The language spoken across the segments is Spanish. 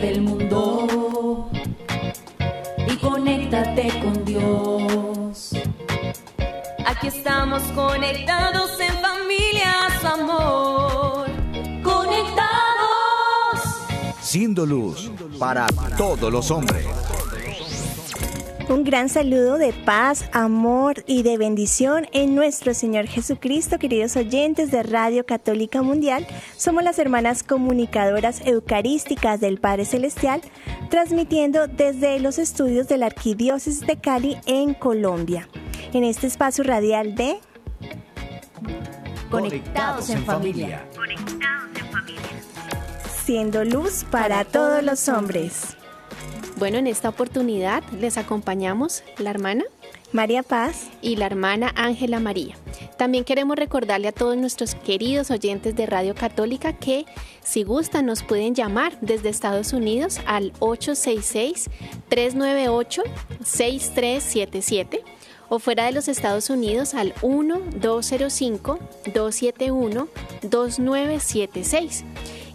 del mundo y conéctate con Dios. Aquí estamos conectados en familia, su amor. Conectados. Siendo luz para todos los hombres. Un gran saludo de paz, amor y de bendición en nuestro Señor Jesucristo, queridos oyentes de Radio Católica Mundial. Somos las hermanas comunicadoras eucarísticas del Padre Celestial, transmitiendo desde los estudios de la Arquidiócesis de Cali en Colombia. En este espacio radial de Conectados en Familia. Conectados en Familia. Siendo luz para todos los hombres. Bueno, en esta oportunidad les acompañamos la hermana María Paz y la hermana Ángela María. También queremos recordarle a todos nuestros queridos oyentes de Radio Católica que, si gustan, nos pueden llamar desde Estados Unidos al 866-398-6377 o fuera de los Estados Unidos al 1-205-271-2976.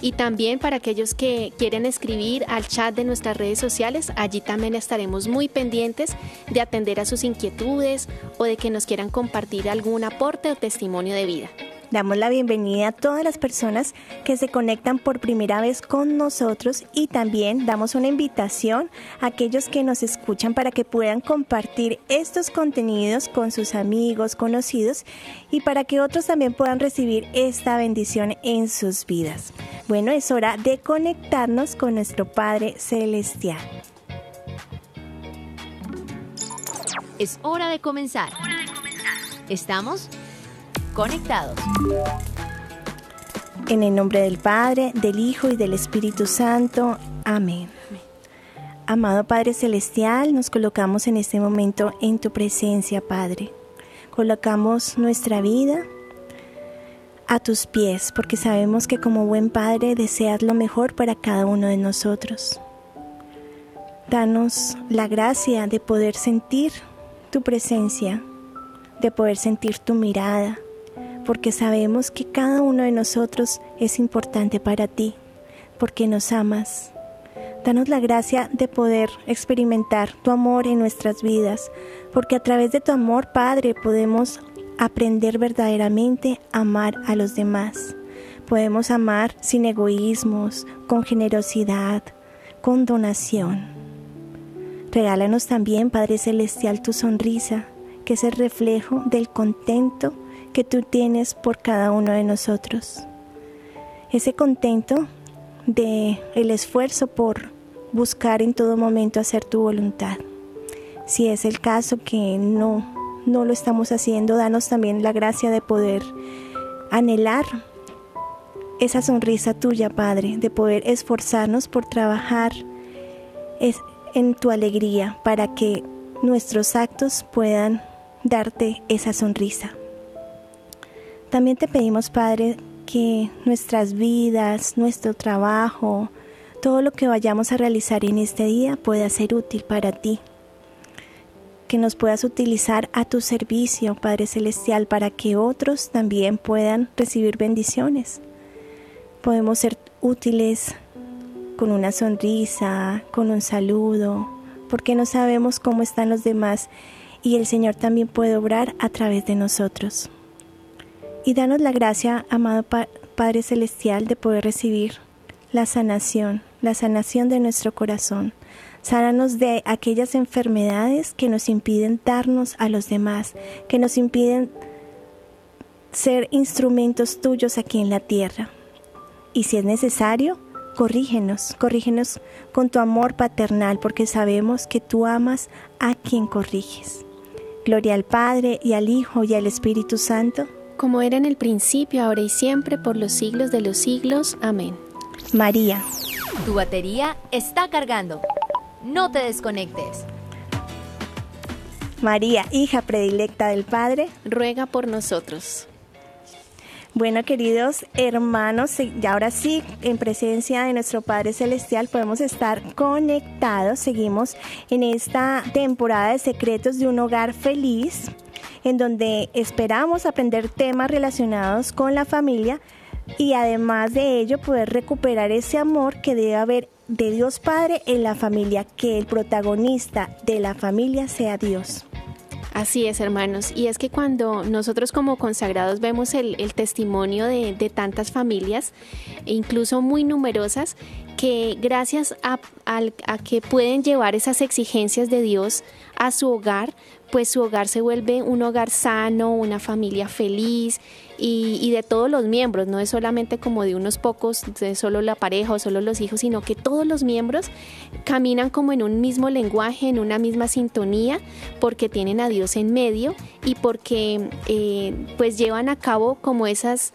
Y también para aquellos que quieren escribir al chat de nuestras redes sociales, allí también estaremos muy pendientes de atender a sus inquietudes o de que nos quieran compartir algún aporte o testimonio de vida. Damos la bienvenida a todas las personas que se conectan por primera vez con nosotros y también damos una invitación a aquellos que nos escuchan para que puedan compartir estos contenidos con sus amigos, conocidos y para que otros también puedan recibir esta bendición en sus vidas. Bueno, es hora de conectarnos con nuestro Padre Celestial. Es hora de comenzar. Estamos conectados. En el nombre del Padre, del Hijo y del Espíritu Santo. Amén. Amado Padre Celestial, nos colocamos en este momento en tu presencia, Padre. Colocamos nuestra vida a tus pies, porque sabemos que como buen Padre deseas lo mejor para cada uno de nosotros. Danos la gracia de poder sentir tu presencia, de poder sentir tu mirada, porque sabemos que cada uno de nosotros es importante para ti, porque nos amas. Danos la gracia de poder experimentar tu amor en nuestras vidas, porque a través de tu amor, Padre, podemos aprender verdaderamente a amar a los demás. Podemos amar sin egoísmos, con generosidad, con donación. Regálanos también, Padre Celestial, tu sonrisa, que es el reflejo del contento que tú tienes por cada uno de nosotros. Ese contento de el esfuerzo por buscar en todo momento hacer tu voluntad. Si es el caso que no lo estamos haciendo, danos también la gracia de poder anhelar esa sonrisa tuya, Padre, de poder esforzarnos por trabajar en tu alegría para que nuestros actos puedan darte esa sonrisa. También te pedimos, Padre, que nuestras vidas, nuestro trabajo, todo lo que vayamos a realizar en este día pueda ser útil para ti. Que nos puedas utilizar a tu servicio, Padre Celestial, para que otros también puedan recibir bendiciones. Podemos ser útiles con una sonrisa, con un saludo, porque no sabemos cómo están los demás y el Señor también puede obrar a través de nosotros. Y danos la gracia, amado Padre Celestial, de poder recibir la sanación de nuestro corazón. Sánanos de aquellas enfermedades que nos impiden darnos a los demás, que nos impiden ser instrumentos tuyos aquí en la tierra. Y si es necesario, corrígenos con tu amor paternal, porque sabemos que tú amas a quien corriges. Gloria al Padre, y al Hijo, y al Espíritu Santo. Como era en el principio, ahora y siempre, por los siglos de los siglos. Amén. María, tu batería está cargando. No te desconectes. María, hija predilecta del Padre, ruega por nosotros. Bueno, queridos hermanos, y ahora sí, en presencia de nuestro Padre Celestial, podemos estar conectados. Seguimos en esta temporada de Secretos de un Hogar Feliz, en donde esperamos aprender temas relacionados con la familia, y además de ello poder recuperar ese amor que debe haber de Dios Padre en la familia, que el protagonista de la familia sea Dios. Así es, hermanos, y es que cuando nosotros como consagrados vemos el testimonio de tantas familias, incluso muy numerosas, que gracias a que pueden llevar esas exigencias de Dios a su hogar, pues su hogar se vuelve un hogar sano, una familia feliz y de todos los miembros, no es solamente como de unos pocos, de solo la pareja o solo los hijos, sino que todos los miembros caminan como en un mismo lenguaje, en una misma sintonía, porque tienen a Dios en medio y porque pues llevan a cabo como esas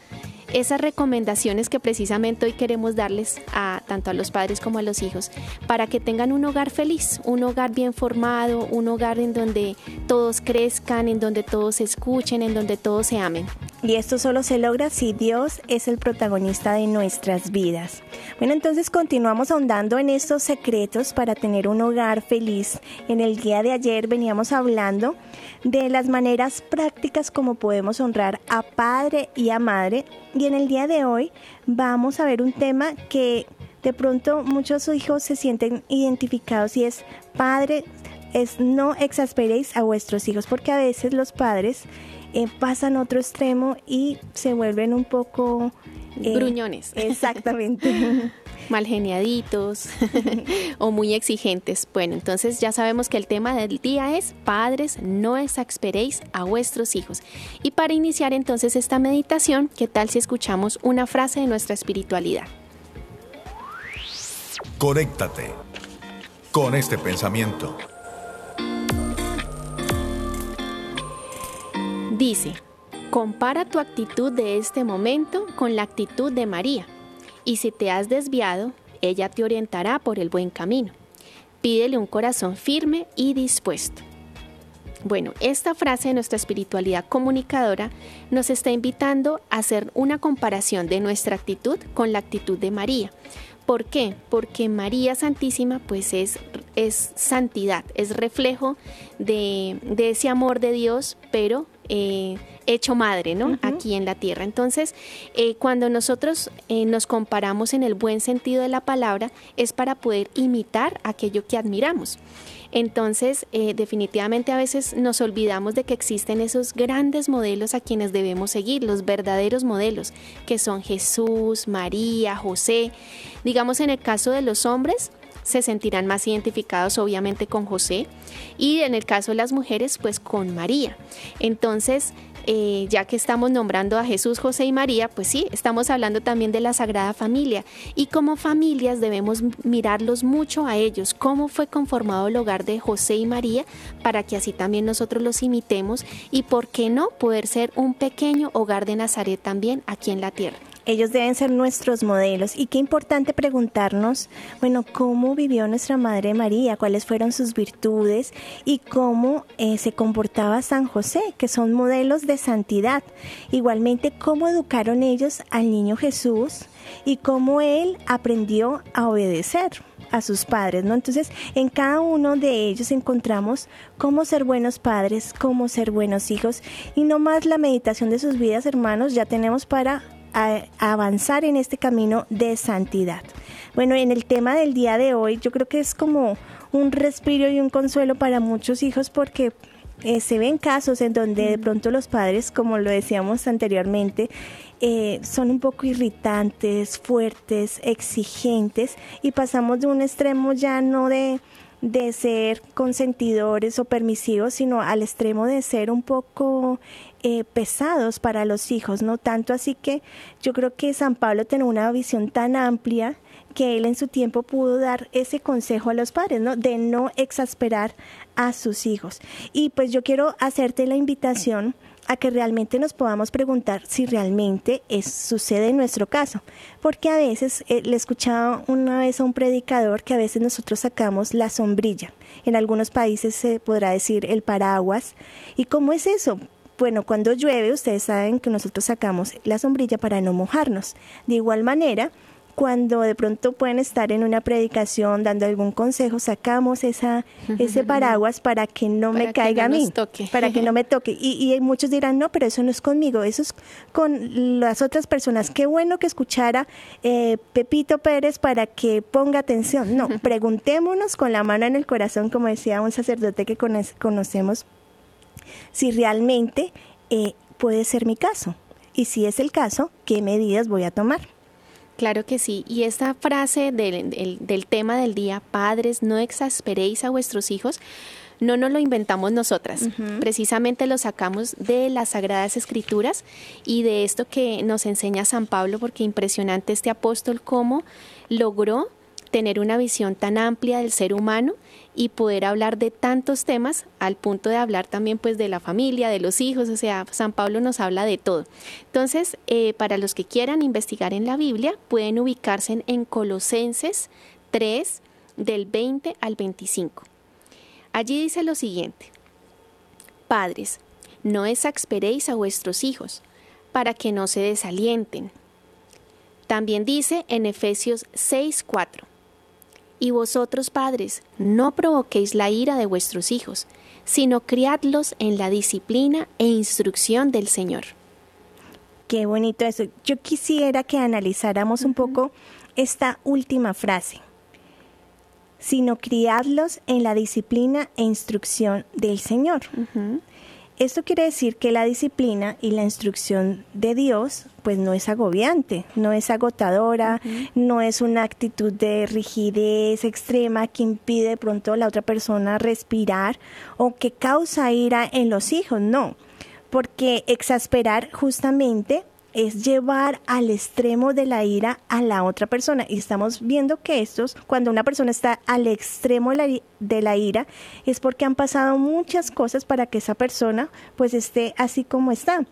recomendaciones que precisamente hoy queremos darles a tanto a los padres como a los hijos, para que tengan un hogar feliz, un hogar bien formado, un hogar en donde todos crezcan, en donde todos se escuchen, en donde todos se amen. Y esto solo se logra si Dios es el protagonista de nuestras vidas. Bueno, entonces continuamos ahondando en estos secretos para tener un hogar feliz. En el día de ayer veníamos hablando de las maneras prácticas como podemos honrar a padre y a madre. Y en el día de hoy vamos a ver un tema que de pronto muchos hijos se sienten identificados, y es: padre, es no exasperéis a vuestros hijos, porque a veces los padres pasan otro extremo y se vuelven un poco... gruñones. Exactamente. Malgeniaditos o muy exigentes. Bueno, entonces ya sabemos que el tema del día es: padres, no exasperéis a vuestros hijos. Y para iniciar entonces esta meditación, ¿qué tal si escuchamos una frase de nuestra espiritualidad? Conéctate con este pensamiento. Dice: compara tu actitud de este momento con la actitud de María, y si te has desviado, ella te orientará por el buen camino. Pídele un corazón firme y dispuesto. Bueno, esta frase de nuestra espiritualidad comunicadora nos está invitando a hacer una comparación de nuestra actitud con la actitud de María. ¿Por qué? Porque María Santísima pues es santidad, es reflejo de ese amor de Dios, pero hecho madre, ¿no? Uh-huh. Aquí en la tierra. Entonces, cuando nosotros nos comparamos en el buen sentido de la palabra, es para poder imitar aquello que admiramos. Entonces, definitivamente a veces nos olvidamos de que existen esos grandes modelos a quienes debemos seguir, los verdaderos modelos, que son Jesús, María, José. Digamos, en el caso de los hombres, se sentirán más identificados obviamente con José, y en el caso de las mujeres pues con María. Entonces, ya que estamos nombrando a Jesús, José y María, pues sí, estamos hablando también de la Sagrada Familia, y como familias debemos mirarlos mucho a ellos, cómo fue conformado el hogar de José y María, para que así también nosotros los imitemos y por qué no poder ser un pequeño hogar de Nazaret también aquí en la tierra. Ellos deben ser nuestros modelos, y qué importante preguntarnos, bueno, ¿cómo vivió nuestra Madre María? ¿Cuáles fueron sus virtudes? ¿Y cómo se comportaba San José? Que son modelos de santidad. Igualmente, ¿cómo educaron ellos al niño Jesús? Y cómo él aprendió a obedecer a sus padres, ¿no? Entonces, en cada uno de ellos encontramos cómo ser buenos padres, cómo ser buenos hijos, y no más la meditación de sus vidas, hermanos, ya tenemos para a avanzar en este camino de santidad. Bueno, en el tema del día de hoy, yo creo que es como un respiro y un consuelo para muchos hijos, porque se ven casos en donde de pronto los padres, como lo decíamos anteriormente, son un poco irritantes, fuertes, exigentes, y pasamos de un extremo ya no de ser consentidores o permisivos, sino al extremo de ser un poco pesados para los hijos, ¿no? Tanto así que yo creo que San Pablo tenía una visión tan amplia que él en su tiempo pudo dar ese consejo a los padres, ¿no? De no exasperar a sus hijos. Y pues yo quiero hacerte la invitación a que realmente nos podamos preguntar si realmente sucede en nuestro caso. Porque a veces, le escuchaba una vez a un predicador que a veces nosotros sacamos la sombrilla. En algunos países se podrá decir el paraguas. ¿Y cómo es eso? Bueno, cuando llueve, ustedes saben que nosotros sacamos la sombrilla para no mojarnos. De igual manera, cuando de pronto pueden estar en una predicación dando algún consejo, sacamos ese paraguas para que no me caiga a mí, para que no me toque. Y muchos dirán, no, pero eso no es conmigo, eso es con las otras personas. Qué bueno que escuchara Pepito Pérez para que ponga atención. No, preguntémonos con la mano en el corazón, como decía un sacerdote que conocemos, si realmente puede ser mi caso. Y si es el caso, ¿qué medidas voy a tomar? Claro que sí. Y esta frase del tema del día, padres, no exasperéis a vuestros hijos, no nos lo inventamos nosotras. Uh-huh. Precisamente lo sacamos de las Sagradas Escrituras y de esto que nos enseña San Pablo, porque impresionante este apóstol cómo logró tener una visión tan amplia del ser humano y poder hablar de tantos temas, al punto de hablar también pues de la familia, de los hijos. O sea, San Pablo nos habla de todo. Entonces, para los que quieran investigar en la Biblia, pueden ubicarse en Colosenses 3, del 20 al 25. Allí dice lo siguiente: Padres, no exasperéis a vuestros hijos, para que no se desalienten. También dice en Efesios 6, 4, y vosotros, padres, no provoquéis la ira de vuestros hijos, sino criadlos en la disciplina e instrucción del Señor. Qué bonito eso. Yo quisiera que analizáramos un poco esta última frase, sino criadlos en la disciplina e instrucción del Señor. Uh-huh. Esto quiere decir que la disciplina y la instrucción de Dios pues no es agobiante, no es agotadora, no es una actitud de rigidez extrema que impide de pronto a la otra persona respirar o que causa ira en los hijos, no. Porque exasperar justamente es llevar al extremo de la ira a la otra persona. Y estamos viendo que cuando una persona está al extremo de la ira, es porque han pasado muchas cosas para que esa persona pues esté así como está.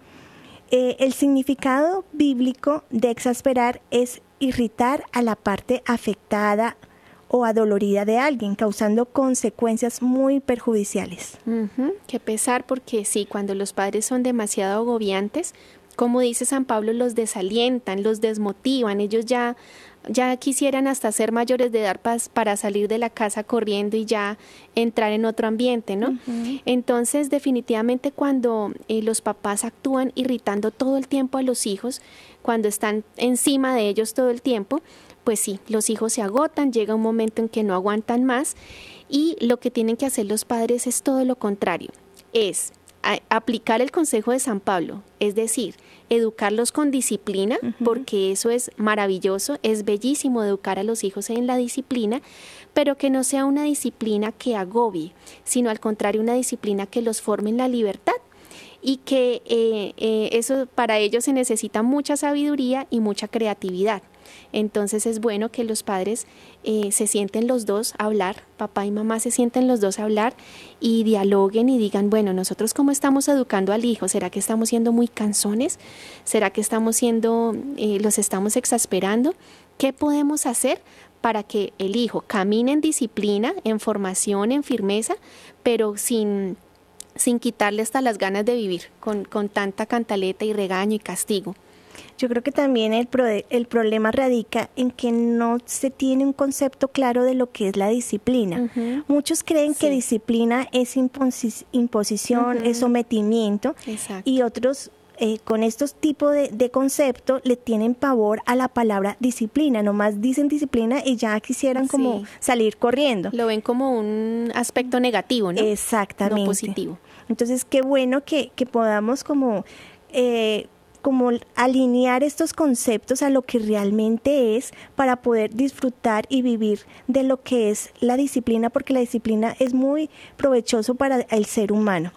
El significado bíblico de exasperar es irritar a la parte afectada o adolorida de alguien, causando consecuencias muy perjudiciales. Qué pesar, porque sí, cuando los padres son demasiado agobiantes, como dice San Pablo, los desalientan, los desmotivan. Ellos ya quisieran hasta ser mayores de edad para salir de la casa corriendo y ya entrar en otro ambiente, ¿no? Uh-huh. Entonces, definitivamente cuando los papás actúan irritando todo el tiempo a los hijos, cuando están encima de ellos todo el tiempo, pues sí, los hijos se agotan, llega un momento en que no aguantan más, y lo que tienen que hacer los padres es todo lo contrario, es aplicar el consejo de San Pablo, es decir, educarlos con disciplina, porque eso es maravilloso, es bellísimo educar a los hijos en la disciplina, pero que no sea una disciplina que agobie, sino al contrario, una disciplina que los forme en la libertad, y que eso para ellos se necesita mucha sabiduría y mucha creatividad. Entonces es bueno que los padres se sienten los dos a hablar, papá y mamá se sienten los dos a hablar y dialoguen y digan, bueno, ¿nosotros cómo estamos educando al hijo? ¿Será que estamos siendo muy cansones? ¿Será que los estamos exasperando? ¿Qué podemos hacer para que el hijo camine en disciplina, en formación, en firmeza, pero sin quitarle hasta las ganas de vivir, con tanta cantaleta y regaño y castigo? Yo creo que también el problema radica en que no se tiene un concepto claro de lo que es la disciplina. Uh-huh. Muchos creen que disciplina es imposición, es sometimiento. Exacto. Y otros con estos tipos de concepto le tienen pavor a la palabra disciplina. Nomás dicen disciplina y ya quisieran como salir corriendo. Lo ven como un aspecto negativo, ¿no? Exactamente. No positivo. Entonces, qué bueno que podamos como alinear estos conceptos a lo que realmente es, para poder disfrutar y vivir de lo que es la disciplina, porque la disciplina es muy provechoso para el ser humano.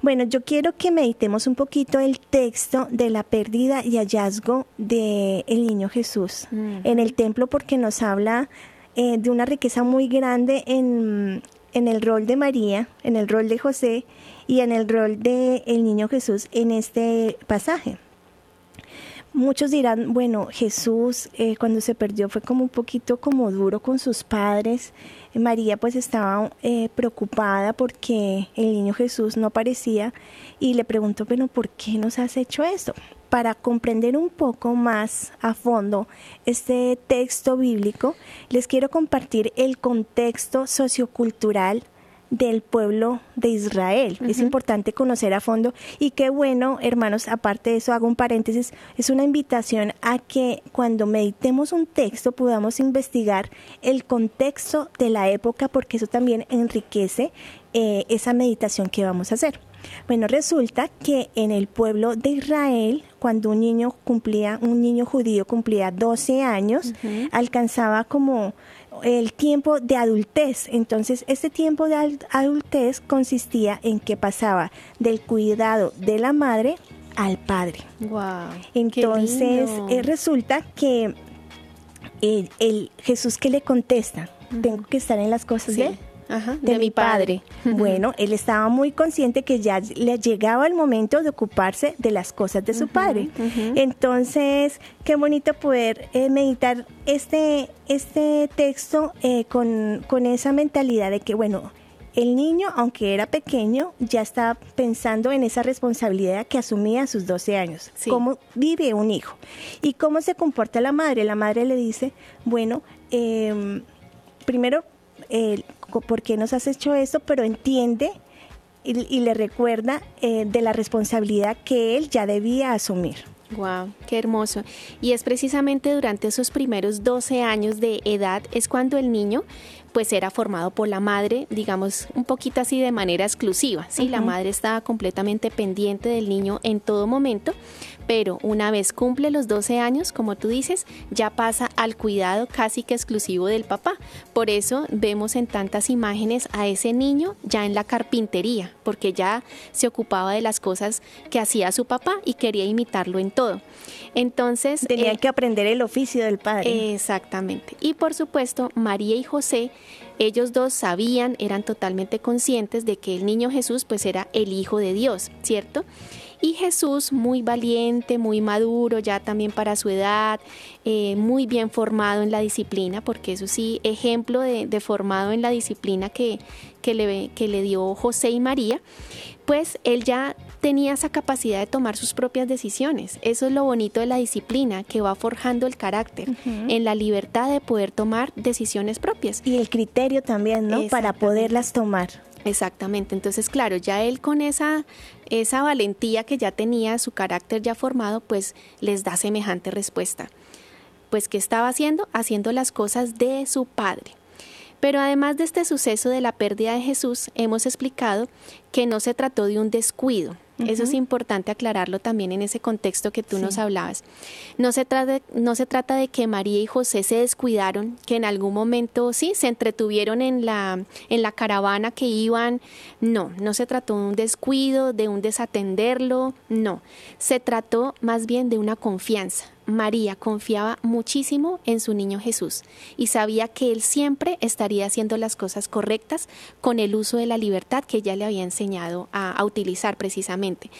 Bueno, yo quiero que meditemos un poquito el texto de la pérdida y hallazgo del Niño Jesús en el templo, porque nos habla de una riqueza muy grande en el rol de María, en el rol de José y en el rol del Niño Jesús en este pasaje. Muchos dirán, bueno, Jesús cuando se perdió fue como un poquito como duro con sus padres. María pues estaba preocupada porque el niño Jesús no aparecía y le preguntó, bueno, ¿por qué nos has hecho esto? para comprender un poco más a fondo este texto bíblico, les quiero compartir el contexto sociocultural del pueblo de Israel. Es importante conocer a fondo, y qué bueno, hermanos, aparte de eso hago un paréntesis, es una invitación a que cuando meditemos un texto podamos investigar el contexto de la época, porque eso también enriquece esa meditación que vamos a hacer. Bueno, resulta que en el pueblo de Israel, cuando un niño judío cumplía 12 años, alcanzaba como el tiempo de adultez. Entonces, este tiempo de adultez consistía en que pasaba del cuidado de la madre al padre. Wow. Entonces, resulta que el Jesús, ¿qué le contesta? Tengo que estar en las cosas de él. Ajá, de mi padre. Bueno, él estaba muy consciente que ya le llegaba el momento de ocuparse de las cosas de su padre. Entonces, qué bonito poder meditar este texto con esa mentalidad de que, bueno, el niño, aunque era pequeño, ya estaba pensando en esa responsabilidad que asumía a sus 12 años. Sí. Cómo vive un hijo y cómo se comporta la madre. La madre le dice, bueno, primero, ¿por qué nos has hecho esto? Pero entiende y le recuerda de la responsabilidad que él ya debía asumir. Wow, qué hermoso. Y es precisamente durante esos primeros 12 años de edad es cuando el niño pues era formado por la madre, digamos un poquito así de manera exclusiva, ¿sí? La madre estaba completamente pendiente del niño en todo momento, pero una vez cumple los 12 años, como tú dices, ya pasa al cuidado casi que exclusivo del papá. Por eso vemos en tantas imágenes a ese niño ya en la carpintería, porque ya se ocupaba de las cosas que hacía su papá y quería imitarlo en todo. Entonces tenía que aprender el oficio del padre. Exactamente. Y por supuesto, María y José, ellos dos sabían, eran totalmente conscientes de que el niño Jesús pues era el Hijo de Dios, ¿cierto? Y Jesús, muy valiente, muy maduro, ya también para su edad, muy bien formado en la disciplina, porque eso sí, ejemplo de formado en la disciplina que le dio José y María, pues él ya tenía esa capacidad de tomar sus propias decisiones. Eso es lo bonito de la disciplina, que va forjando el carácter, en la libertad de poder tomar decisiones propias. Y el criterio también, ¿no? Para poderlas tomar. Exactamente. Entonces, claro, ya él con esa valentía que ya tenía, su carácter ya formado, pues les da semejante respuesta. Pues, ¿qué estaba haciendo? Haciendo las cosas de su padre. Pero además de este suceso de la pérdida de Jesús, hemos explicado que no se trató de un descuido. Eso es importante aclararlo también en ese contexto que tú nos hablabas. No se trata de que María y José se descuidaron, que en algún momento sí se entretuvieron en la caravana que iban. No se trató de un descuido, de un desatenderlo, no. Se trató más bien de una confianza. María confiaba muchísimo en su niño Jesús y sabía que él siempre estaría haciendo las cosas correctas con el uso de la libertad que ella le había enseñado a utilizar precisamente.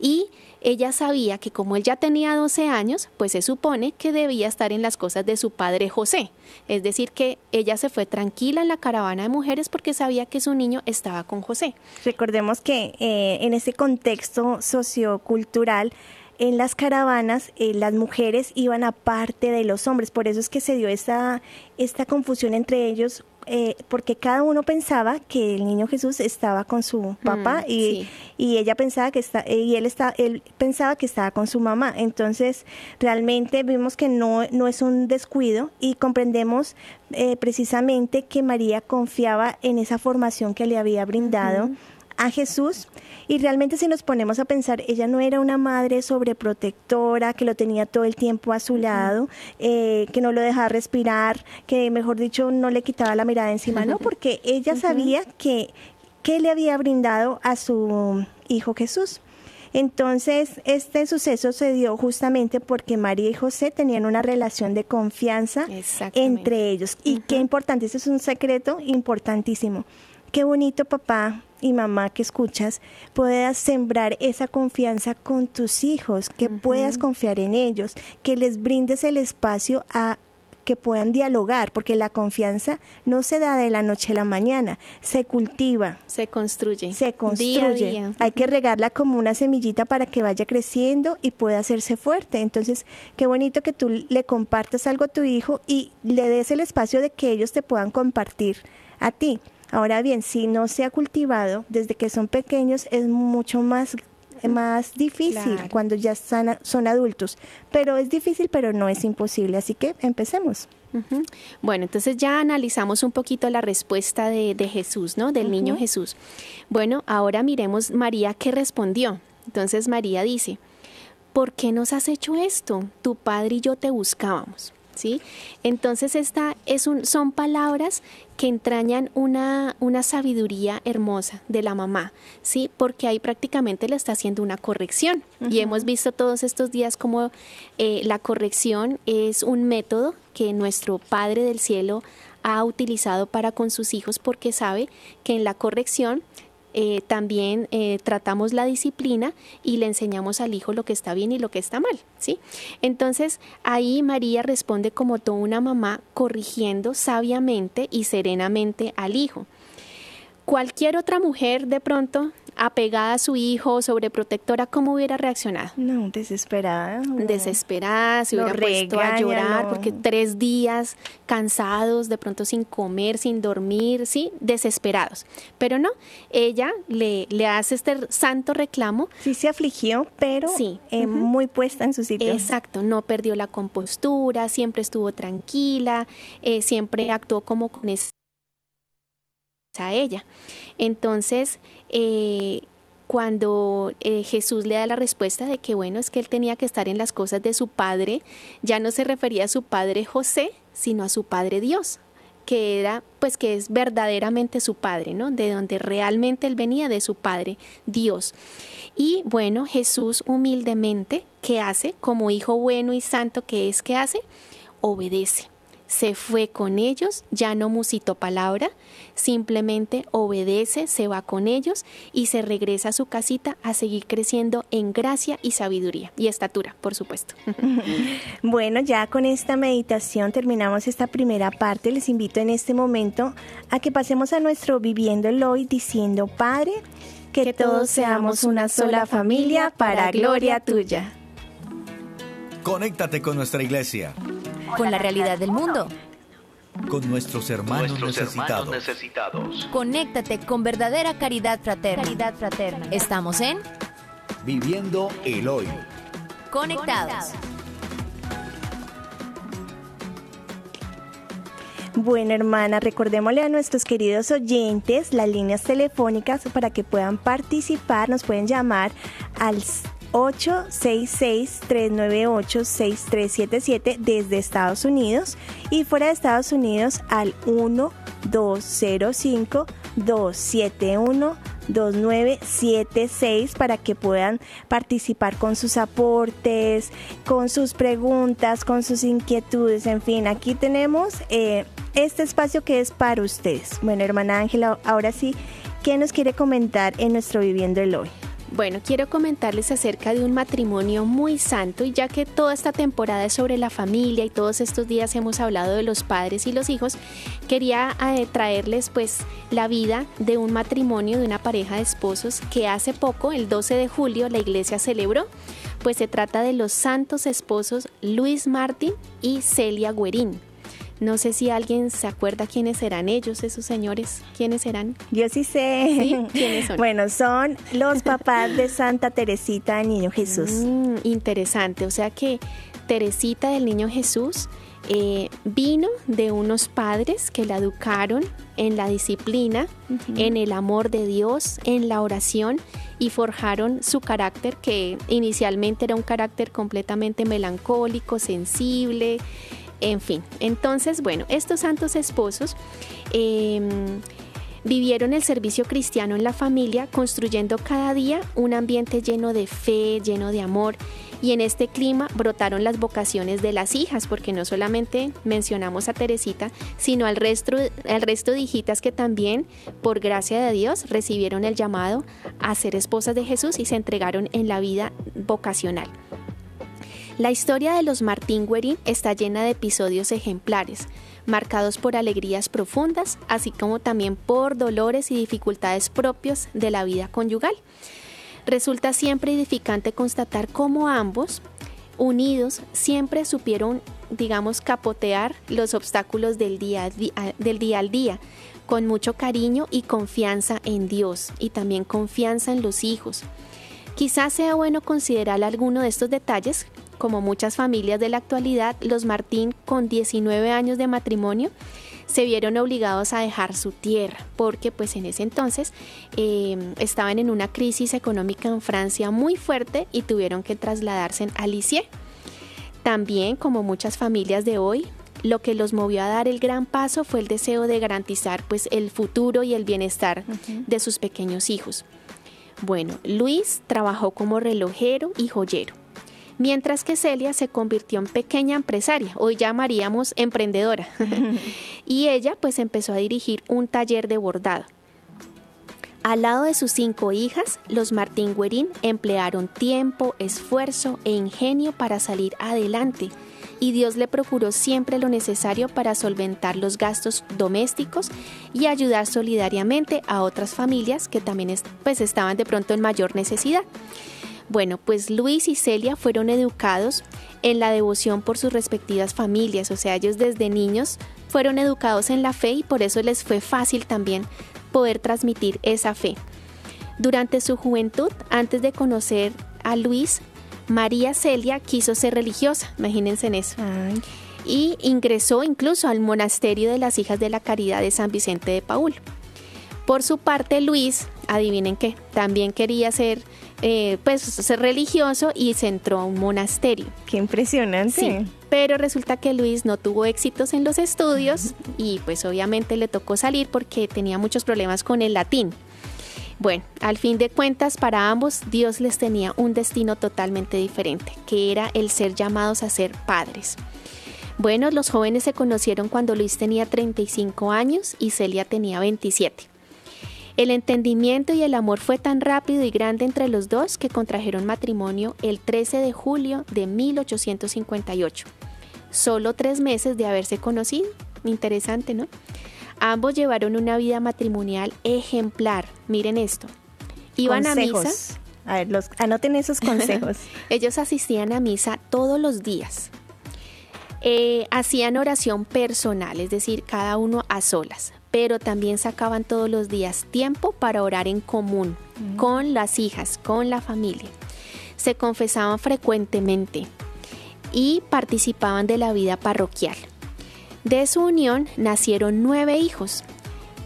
Y ella sabía que como él ya tenía 12 años, pues se supone que debía estar en las cosas de su padre José. Es decir, que ella se fue tranquila en la caravana de mujeres porque sabía que su niño estaba con José. Recordemos que en ese contexto sociocultural, en las caravanas, las mujeres iban aparte de los hombres, por eso es que se dio esta confusión entre ellos, porque cada uno pensaba que el niño Jesús estaba con su papá y ella pensaba que él pensaba que estaba con su mamá. Entonces, realmente vimos que no es un descuido y comprendemos precisamente que María confiaba en esa formación que le había brindado a Jesús. Y realmente, si nos ponemos a pensar, ella no era una madre sobreprotectora, que lo tenía todo el tiempo a su lado, que no lo dejaba respirar, que mejor dicho no le quitaba la mirada encima, no, porque ella sabía que le había brindado a su hijo Jesús. Entonces, este suceso se dio justamente porque María y José tenían una relación de confianza entre ellos. Y qué importante, ese es un secreto importantísimo. Qué bonito, papá y mamá que escuchas, puedas sembrar esa confianza con tus hijos, que puedas confiar en ellos, que les brindes el espacio a que puedan dialogar, porque la confianza no se da de la noche a la mañana, se cultiva. Se construye. Día a día. Hay que regarla como una semillita para que vaya creciendo y pueda hacerse fuerte. Entonces, qué bonito que tú le compartas algo a tu hijo y le des el espacio de que ellos te puedan compartir a ti. Ahora bien, si no se ha cultivado desde que son pequeños, es mucho más difícil cuando ya son adultos. Pero es difícil, pero no es imposible. Así que empecemos. Uh-huh. Bueno, entonces ya analizamos un poquito la respuesta de Jesús, ¿no? Del niño Jesús. Bueno, ahora miremos María qué respondió. Entonces María dice, ¿por qué nos has hecho esto? Tu padre y yo te buscábamos. ¿Sí? Entonces son palabras que entrañan una sabiduría hermosa de la mamá, ¿sí? Porque ahí prácticamente le está haciendo una corrección. Uh-huh. Y hemos visto todos estos días cómo la corrección es un método que nuestro Padre del Cielo ha utilizado para con sus hijos, porque sabe que en la corrección también tratamos la disciplina y le enseñamos al hijo lo que está bien y lo que está mal, ¿sí? Entonces, ahí María responde como toda una mamá, corrigiendo sabiamente y serenamente al hijo. Cualquier otra mujer, de pronto, apegada a su hijo, sobreprotectora, ¿cómo hubiera reaccionado? No, desesperada. Desesperada, se hubiera puesto a llorar, porque 3 días cansados, de pronto sin comer, sin dormir, ¿sí? Desesperados. Pero no, ella le hace este santo reclamo. Sí se afligió, pero sí, muy puesta en su sitio. Exacto, no perdió la compostura, siempre estuvo tranquila, siempre actuó como con a ella. Entonces, cuando Jesús le da la respuesta de que bueno, es que él tenía que estar en las cosas de su padre, ya no se refería a su padre José, sino a su padre Dios, que era, pues que es verdaderamente su padre, ¿no? De donde realmente él venía, de su padre Dios. Y bueno, Jesús humildemente, ¿qué hace? Como hijo bueno y santo que es, ¿qué hace? Obedece. Se fue con ellos, ya no musitó palabra, simplemente obedece, se va con ellos y se regresa a su casita a seguir creciendo en gracia y sabiduría y estatura, por supuesto. Bueno, ya con esta meditación terminamos esta primera parte. Les invito en este momento a que pasemos a nuestro Viviendo el Hoy diciendo, Padre, que todos seamos una sola familia para gloria tuya. Conéctate con nuestra iglesia. Con la realidad del mundo. Con nuestros hermanos necesitados. Conéctate con verdadera caridad fraterna. Estamos en Viviendo el Hoy. Conectados. Bueno, hermana, recordémosle a nuestros queridos oyentes las líneas telefónicas para que puedan participar. Nos pueden llamar al 866-398-6377 desde Estados Unidos y fuera de Estados Unidos al 1-205-271-2976 para que puedan participar con sus aportes, con sus preguntas, con sus inquietudes. En fin, aquí tenemos este espacio que es para ustedes. Bueno, hermana Ángela, ahora sí, ¿qué nos quiere comentar en nuestro Viviendo el Hoy? Bueno, quiero comentarles acerca de un matrimonio muy santo, y ya que toda esta temporada es sobre la familia y todos estos días hemos hablado de los padres y los hijos, quería traerles pues la vida de un matrimonio, de una pareja de esposos que hace poco, el 12 de julio, la iglesia celebró. Pues se trata de los santos esposos Luis Martín y Celia Guerín. No sé si alguien se acuerda quiénes serán ellos, esos señores. ¿Quiénes serán? Yo sí sé. ¿Sí? ¿Quiénes son? Bueno, son los papás de Santa Teresita del Niño Jesús. Interesante. O sea que Teresita del Niño Jesús vino de unos padres que la educaron en la disciplina, en el amor de Dios, en la oración, y forjaron su carácter, que inicialmente era un carácter completamente melancólico, sensible. En fin, entonces, bueno, estos santos esposos vivieron el servicio cristiano en la familia, construyendo cada día un ambiente lleno de fe, lleno de amor, y en este clima brotaron las vocaciones de las hijas, porque no solamente mencionamos a Teresita, sino al resto de hijitas que también, por gracia de Dios, recibieron el llamado a ser esposas de Jesús y se entregaron en la vida vocacional. La historia de los Martín Guerín está llena de episodios ejemplares, marcados por alegrías profundas, así como también por dolores y dificultades propios de la vida conyugal. Resulta siempre edificante constatar cómo ambos, unidos, siempre supieron, digamos, capotear los obstáculos del día al día, con mucho cariño y confianza en Dios y también confianza en los hijos. Quizás sea bueno considerar alguno de estos detalles. Como muchas familias de la actualidad, los Martín, con 19 años de matrimonio, se vieron obligados a dejar su tierra porque pues en ese entonces estaban en una crisis económica en Francia muy fuerte y tuvieron que trasladarse a Lisieux. También, como muchas familias de hoy, lo que los movió a dar el gran paso fue el deseo de garantizar pues el futuro y el bienestar de sus pequeños hijos. Bueno, Luis trabajó como relojero y joyero, mientras que Celia se convirtió en pequeña empresaria, hoy llamaríamos emprendedora, y ella pues empezó a dirigir un taller de bordado. Al lado de sus 5 hijas, los Martín Guerín emplearon tiempo, esfuerzo e ingenio para salir adelante, y Dios le procuró siempre lo necesario para solventar los gastos domésticos y ayudar solidariamente a otras familias que también pues estaban de pronto en mayor necesidad. Bueno, pues Luis y Celia fueron educados en la devoción por sus respectivas familias, o sea, ellos desde niños fueron educados en la fe y por eso les fue fácil también poder transmitir esa fe. Durante su juventud, antes de conocer a Luis, María Celia quiso ser religiosa, imagínense en eso, y ingresó incluso al monasterio de las Hijas de la Caridad de San Vicente de Paúl. Por su parte, Luis, adivinen qué, también quería ser religioso y se entró a un monasterio. ¡Qué impresionante! Sí, pero resulta que Luis no tuvo éxitos en los estudios y pues obviamente le tocó salir porque tenía muchos problemas con el latín. Bueno, al fin de cuentas, para ambos Dios les tenía un destino totalmente diferente, que era el ser llamados a ser padres. Bueno, los jóvenes se conocieron cuando Luis tenía 35 años y Celia tenía 27. El entendimiento y el amor fue tan rápido y grande entre los dos que contrajeron matrimonio el 13 de julio de 1858. Solo 3 meses de haberse conocido. Interesante, ¿no? Ambos llevaron una vida matrimonial ejemplar. Miren esto. Iban consejos. A misa. A ver, anoten esos consejos. Ellos asistían a misa todos los días. Hacían oración personal, es decir, cada uno a solas. Pero también sacaban todos los días tiempo para orar en común, con las hijas, con la familia. Se confesaban frecuentemente y participaban de la vida parroquial. De su unión nacieron 9 hijos,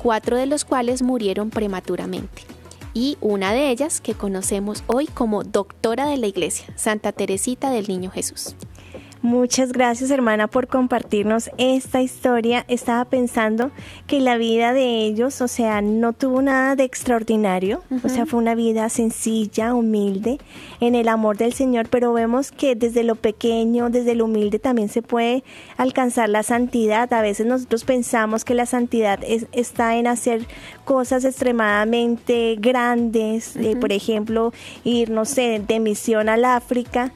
4 de los cuales murieron prematuramente. Y una de ellas que conocemos hoy como doctora de la Iglesia, Santa Teresita del Niño Jesús. Muchas gracias, hermana, por compartirnos esta historia. Estaba pensando que la vida de ellos, o sea, no tuvo nada de extraordinario, o sea, fue una vida sencilla, humilde, en el amor del Señor, pero vemos que desde lo pequeño, desde lo humilde también se puede alcanzar la santidad. A veces nosotros pensamos que la santidad está en hacer cosas extremadamente grandes, por ejemplo, ir, no sé, de misión al África,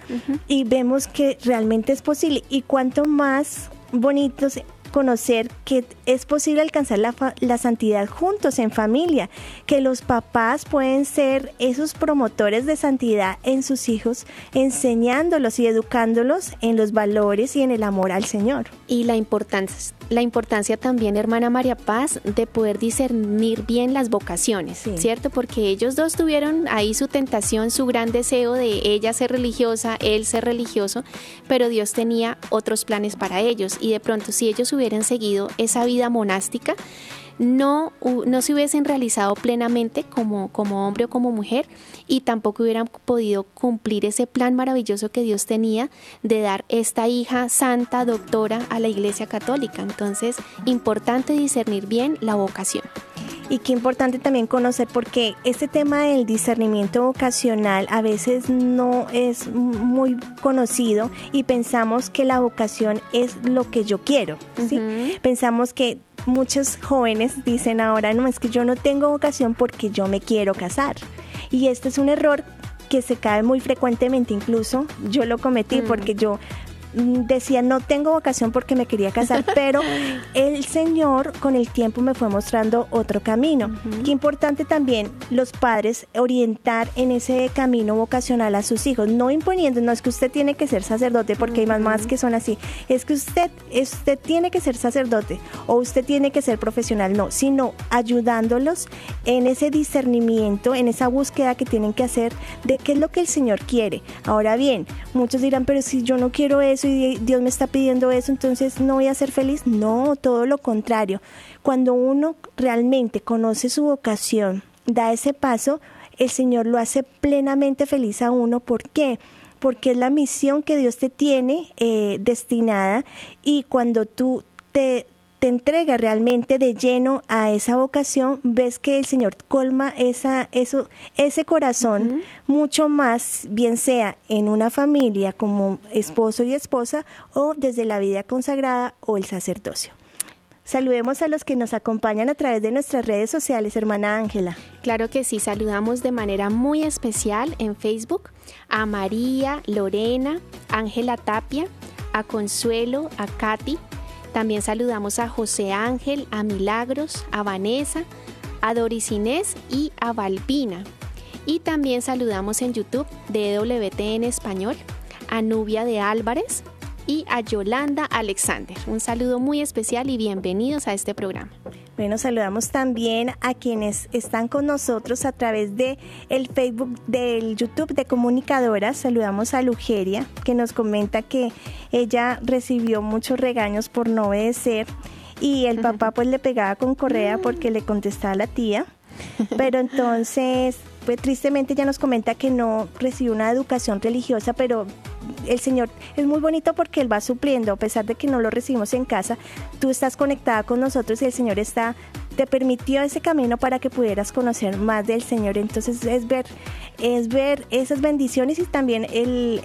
y vemos que realmente es posible, y cuanto más bonito conocer que es posible alcanzar la santidad juntos en familia, que los papás pueden ser esos promotores de santidad en sus hijos, enseñándolos y educándolos en los valores y en el amor al Señor. Y la importancia también, hermana María Paz, de poder discernir bien las vocaciones, sí, ¿cierto? Porque ellos dos tuvieron ahí su tentación, su gran deseo de ella ser religiosa, él ser religioso, pero Dios tenía otros planes para ellos, y de pronto si ellos hubieran seguido esa vida monástica, no se hubiesen realizado plenamente como hombre o como mujer, y tampoco hubieran podido cumplir ese plan maravilloso que Dios tenía de dar esta hija santa, doctora, a la Iglesia Católica. Entonces, importante discernir bien la vocación. Y qué importante también conocer, porque este tema del discernimiento vocacional a veces no es muy conocido y pensamos que la vocación es lo que yo quiero, ¿sí? Pensamos que muchos jóvenes dicen ahora, no, es que yo no tengo vocación porque yo me quiero casar. Y este es un error que se cae muy frecuentemente, incluso yo lo cometí porque yo decía no tengo vocación porque me quería casar, pero el Señor con el tiempo me fue mostrando otro camino. Qué importante también los padres orientar en ese camino vocacional a sus hijos, no imponiendo, no es que usted tiene que ser sacerdote, porque hay mamás que son así, es que usted tiene que ser sacerdote o usted tiene que ser profesional, no, sino ayudándolos en ese discernimiento, en esa búsqueda que tienen que hacer de qué es lo que el Señor quiere. Ahora bien, muchos dirán, pero si yo no quiero eso y Dios me está pidiendo eso, entonces no voy a ser feliz. No, todo lo contrario. Cuando uno realmente conoce su vocación, da ese paso, el Señor lo hace plenamente feliz a uno. ¿Por qué? Porque es la misión que Dios te tiene destinada, y cuando tú te entregas realmente de lleno a esa vocación, ves que el Señor colma ese corazón mucho más, bien sea en una familia como esposo y esposa, o desde la vida consagrada o el sacerdocio. Saludemos a los que nos acompañan a través de nuestras redes sociales, hermana Ángela. Claro que sí, saludamos de manera muy especial en Facebook a María, Lorena, Ángela Tapia, a Consuelo, a Katy. También saludamos a José Ángel, a Milagros, a Vanessa, a Doris Inés y a Valpina. Y también saludamos en YouTube de WTN Español a Nubia de Álvarez y a Yolanda Alexander. Un saludo muy especial y bienvenidos a este programa. Bueno, saludamos también a quienes están con nosotros a través de el Facebook, del YouTube de Comunicadoras. Saludamos a Lugeria, que nos comenta que ella recibió muchos regaños por no obedecer y el papá pues le pegaba con correa porque le contestaba a la tía. Pero entonces, pues tristemente ella nos comenta que no recibió una educación religiosa, pero el Señor es muy bonito porque Él va supliendo, a pesar de que no lo recibimos en casa, tú estás conectada con nosotros y el Señor te permitió ese camino para que pudieras conocer más del Señor. Entonces es ver esas bendiciones y también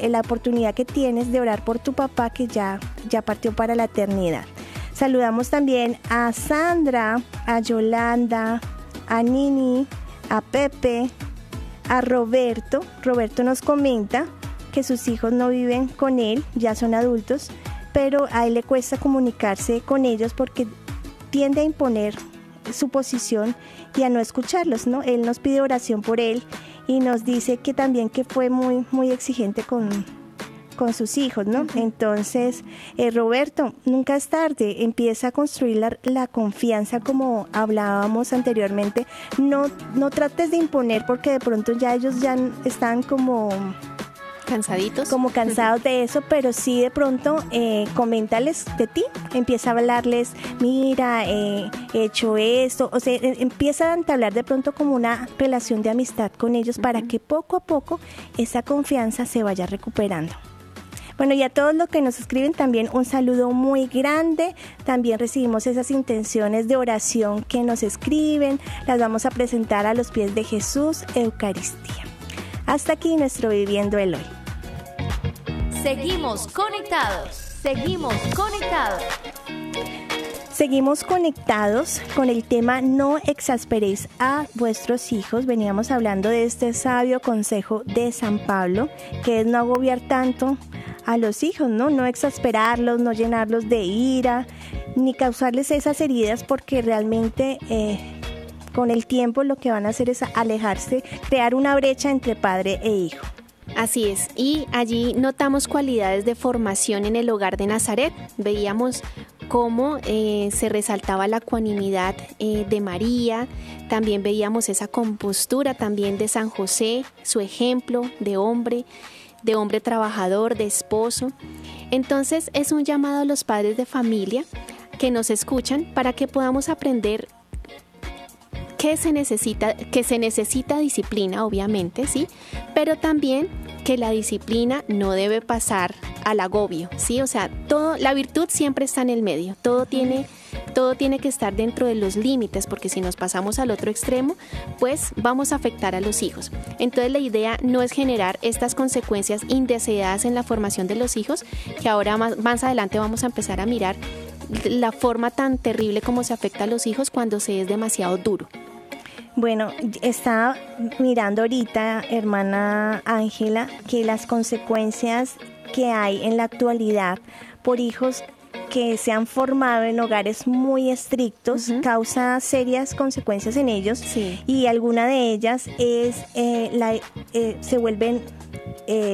la oportunidad que tienes de orar por tu papá que ya partió para la eternidad. Saludamos también a Sandra, a Yolanda, a Nini, a Pepe, a Roberto. Roberto nos comenta que sus hijos no viven con él, ya son adultos, pero a él le cuesta comunicarse con ellos porque tiende a imponer su posición y a no escucharlos, ¿no? Él nos pide oración por él y nos dice que también que fue muy, muy exigente con sus hijos, ¿no? Entonces, Roberto, nunca es tarde, empieza a construir la confianza como hablábamos anteriormente. No trates de imponer porque de pronto ya ellos ya están como cansados de eso, pero sí de pronto coméntales de ti, empieza a hablarles, mira, he hecho esto, o sea, empieza a entablar de pronto como una relación de amistad con ellos para que poco a poco esa confianza se vaya recuperando. Bueno, y a todos los que nos escriben también un saludo muy grande. También recibimos esas intenciones de oración que nos escriben, las vamos a presentar a los pies de Jesús, Eucaristía. Hasta aquí nuestro Viviendo el Hoy. Seguimos conectados con el tema no exasperéis a vuestros hijos. Veníamos hablando de este sabio consejo de San Pablo, que es no agobiar tanto a los hijos, ¿no? No exasperarlos, no llenarlos de ira, ni causarles esas heridas, porque realmente con el tiempo lo que van a hacer es alejarse, crear una brecha entre padre e hijo. Así es, y allí notamos cualidades de formación en el hogar de Nazaret. Veíamos cómo se resaltaba la ecuanimidad de María, también veíamos esa compostura también de San José, su ejemplo de hombre trabajador, de esposo. Entonces es un llamado a los padres de familia que nos escuchan para que podamos aprender que se necesita disciplina, obviamente, ¿sí? Pero también que la disciplina no debe pasar al agobio, ¿sí? O sea, la virtud siempre está en el medio, todo tiene que estar dentro de los límites, porque si nos pasamos al otro extremo, pues vamos a afectar a los hijos. Entonces la idea no es generar estas consecuencias indeseadas en la formación de los hijos, que ahora más adelante vamos a empezar a mirar la forma tan terrible como se afecta a los hijos cuando se es demasiado duro. Bueno, estaba mirando ahorita, hermana Ángela, que las consecuencias que hay en la actualidad por hijos que se han formado en hogares muy estrictos, uh-huh, causa serias consecuencias en ellos, sí, y alguna de ellas es se vuelven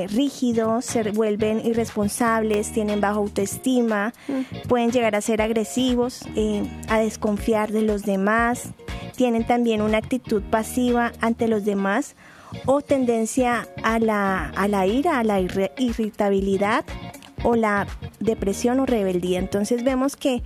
rígidos, se vuelven irresponsables, tienen baja autoestima, uh-huh, pueden llegar a ser agresivos, a desconfiar de los demás, tienen también una actitud pasiva ante los demás o tendencia a la ira, a la irritabilidad o la depresión o rebeldía. Entonces vemos que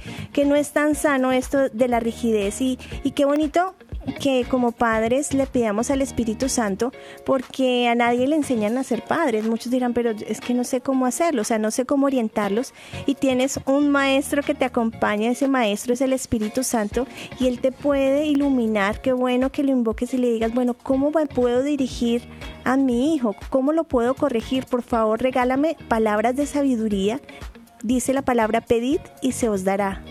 no es tan sano esto de la rigidez y qué bonito que como padres le pidamos al Espíritu Santo, porque a nadie le enseñan a ser padres. Muchos dirán, pero es que no sé cómo hacerlo, o sea, no sé cómo orientarlos, y tienes un maestro que te acompaña. Ese maestro es el Espíritu Santo y él te puede iluminar. Qué bueno que lo invoques y le digas, bueno, ¿cómo me puedo dirigir a mi hijo? ¿Cómo lo puedo corregir? Por favor, regálame palabras de sabiduría. Dice la palabra, pedid y se os dará.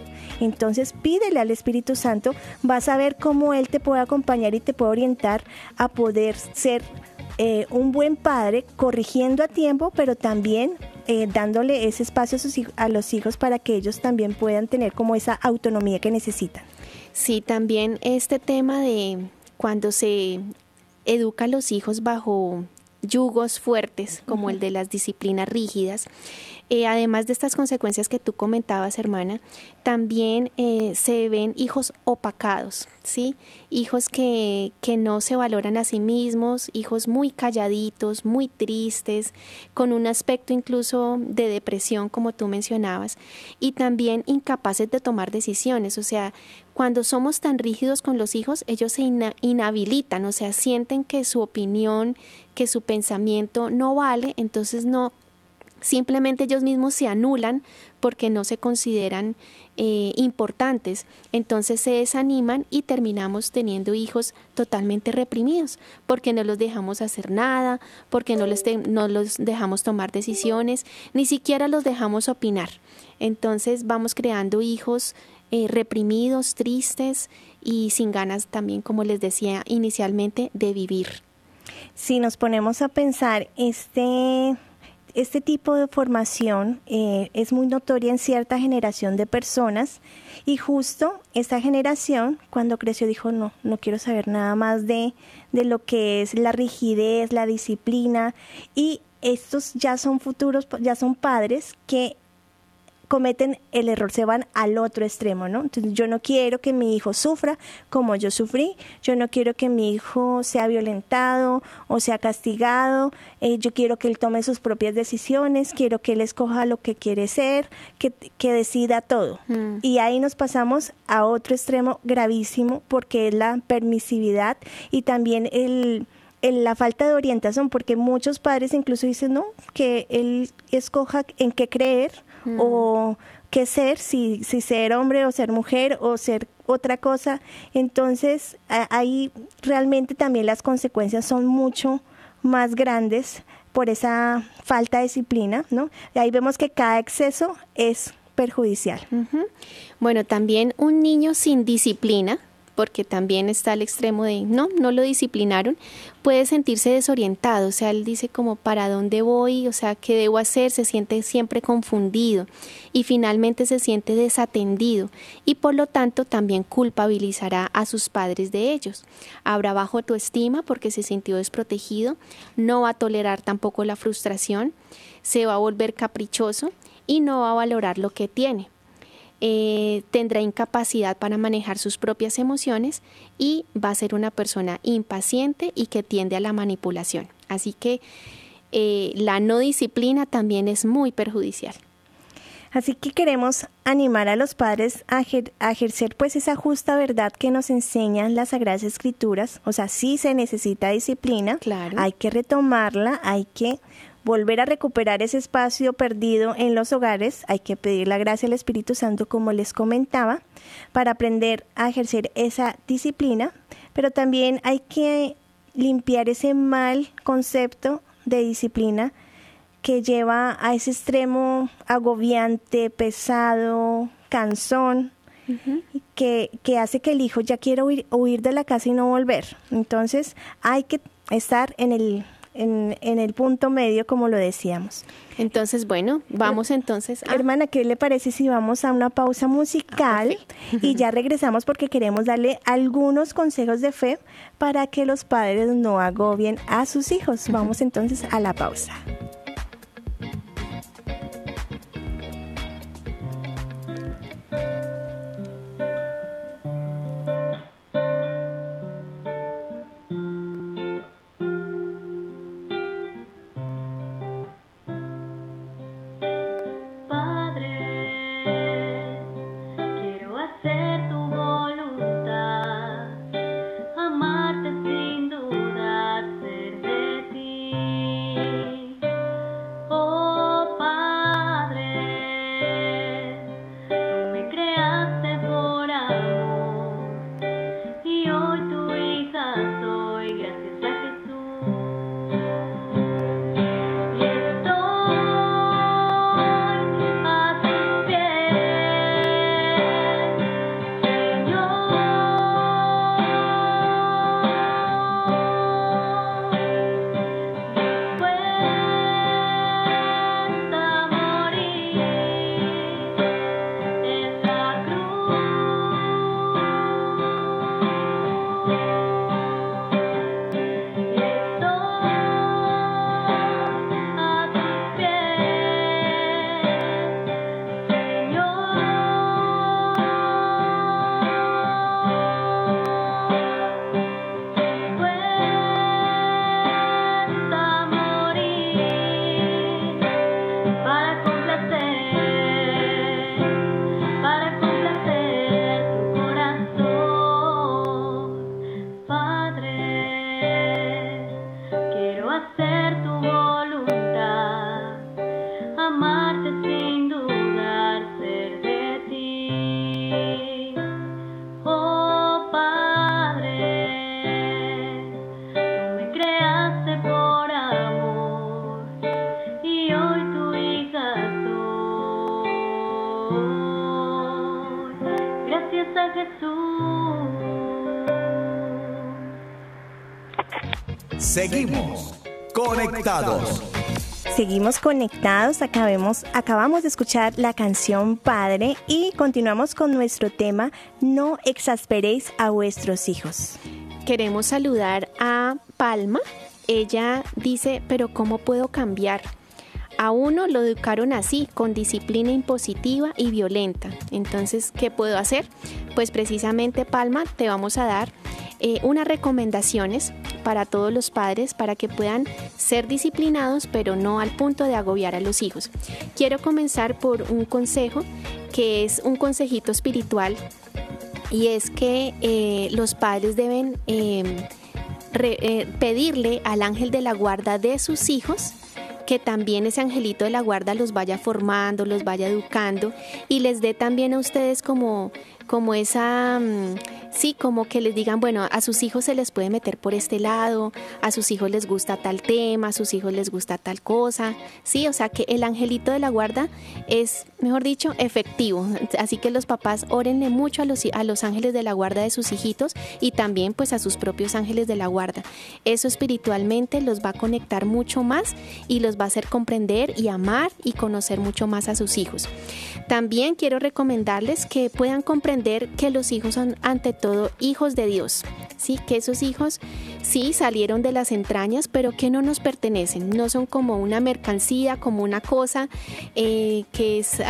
Entonces pídele al Espíritu Santo, vas a ver cómo Él te puede acompañar y te puede orientar a poder ser un buen padre, corrigiendo a tiempo, pero también dándole ese espacio a los hijos para que ellos también puedan tener como esa autonomía que necesitan. Sí, también este tema de cuando se educa a los hijos bajo yugos fuertes, como uh-huh, el de las disciplinas rígidas. Además de estas consecuencias que tú comentabas, hermana, también se ven hijos opacados, ¿sí? Hijos que no se valoran a sí mismos, hijos muy calladitos, muy tristes, con un aspecto incluso de depresión, como tú mencionabas, y también incapaces de tomar decisiones. O sea, cuando somos tan rígidos con los hijos, ellos se inhabilitan, o sea, sienten que su opinión, que su pensamiento no vale, entonces no. Simplemente ellos mismos se anulan porque no se consideran importantes, entonces se desaniman y terminamos teniendo hijos totalmente reprimidos porque no los dejamos hacer nada, porque no los dejamos tomar decisiones, ni siquiera los dejamos opinar. Entonces vamos creando hijos reprimidos, tristes y sin ganas también, como les decía inicialmente, de vivir. Si nos ponemos a pensar, Este tipo de formación es muy notoria en cierta generación de personas, y justo esta generación cuando creció dijo, no quiero saber nada más de lo que es la rigidez, la disciplina, y estos ya son padres que cometen el error, se van al otro extremo, ¿no? Entonces, yo no quiero que mi hijo sufra como yo sufrí, yo no quiero que mi hijo sea violentado o sea castigado, yo quiero que él tome sus propias decisiones, quiero que él escoja lo que quiere ser, que decida todo. Y ahí nos pasamos a otro extremo gravísimo, porque es la permisividad y también la falta de orientación, porque muchos padres incluso dicen, no, que él escoja en qué creer o qué ser, si ser hombre o ser mujer o ser otra cosa. Entonces ahí realmente también las consecuencias son mucho más grandes por esa falta de disciplina, ¿no? Y ahí vemos que cada exceso es perjudicial. Uh-huh. Bueno, también un niño sin disciplina, porque también está al extremo de no lo disciplinaron, puede sentirse desorientado. O sea, él dice como, ¿para dónde voy? O sea, ¿qué debo hacer? Se siente siempre confundido y finalmente se siente desatendido, y por lo tanto también culpabilizará a sus padres de ellos. Habrá baja autoestima porque se sintió desprotegido, no va a tolerar tampoco la frustración, se va a volver caprichoso y no va a valorar lo que tiene. Tendrá incapacidad para manejar sus propias emociones y va a ser una persona impaciente y que tiende a la manipulación. Así que la no disciplina también es muy perjudicial. Así que queremos animar a los padres a ejercer pues esa justa verdad que nos enseñan las Sagradas Escrituras. O sea, sí se necesita disciplina, claro, hay que retomarla, hay que volver a recuperar ese espacio perdido en los hogares, hay que pedir la gracia al Espíritu Santo, como les comentaba, para aprender a ejercer esa disciplina, pero también hay que limpiar ese mal concepto de disciplina que lleva a ese extremo agobiante, pesado, cansón, uh-huh, que hace que el hijo ya quiera huir de la casa y no volver. Entonces hay que estar en el punto medio, como lo decíamos. Entonces, bueno, vamos entonces a... Hermana, ¿qué le parece si vamos a una pausa musical y ya regresamos, porque queremos darle algunos consejos de fe para que los padres no agobien a sus hijos? Vamos entonces a la pausa. Seguimos conectados. Seguimos conectados. Acabamos de escuchar la canción Padre y continuamos con nuestro tema: no exasperéis a vuestros hijos. Queremos saludar a Palma. Ella dice: pero ¿cómo puedo cambiar? A uno lo educaron así, con disciplina impositiva y violenta. Entonces, ¿qué puedo hacer? Pues precisamente, Palma, te vamos a dar unas recomendaciones para todos los padres para que puedan ser disciplinados, pero no al punto de agobiar a los hijos. Quiero comenzar por un consejo que es un consejito espiritual, y es que los padres deben pedirle al ángel de la guarda de sus hijos que también ese angelito de la guarda los vaya formando, los vaya educando y les dé también a ustedes como esa... Sí, como que les digan, bueno, a sus hijos se les puede meter por este lado, a sus hijos les gusta tal tema, a sus hijos les gusta tal cosa, sí, o sea que el angelito de la guarda es, mejor dicho, efectivo, así que los papás órenle mucho a los ángeles de la guarda de sus hijitos y también pues a sus propios ángeles de la guarda. Eso espiritualmente los va a conectar mucho más y los va a hacer comprender y amar y conocer mucho más a sus hijos. También quiero recomendarles que puedan comprender que los hijos son ante todo hijos de Dios, ¿sí? Que esos hijos sí salieron de las entrañas, pero que no nos pertenecen, no son como una mercancía, como una cosa que es,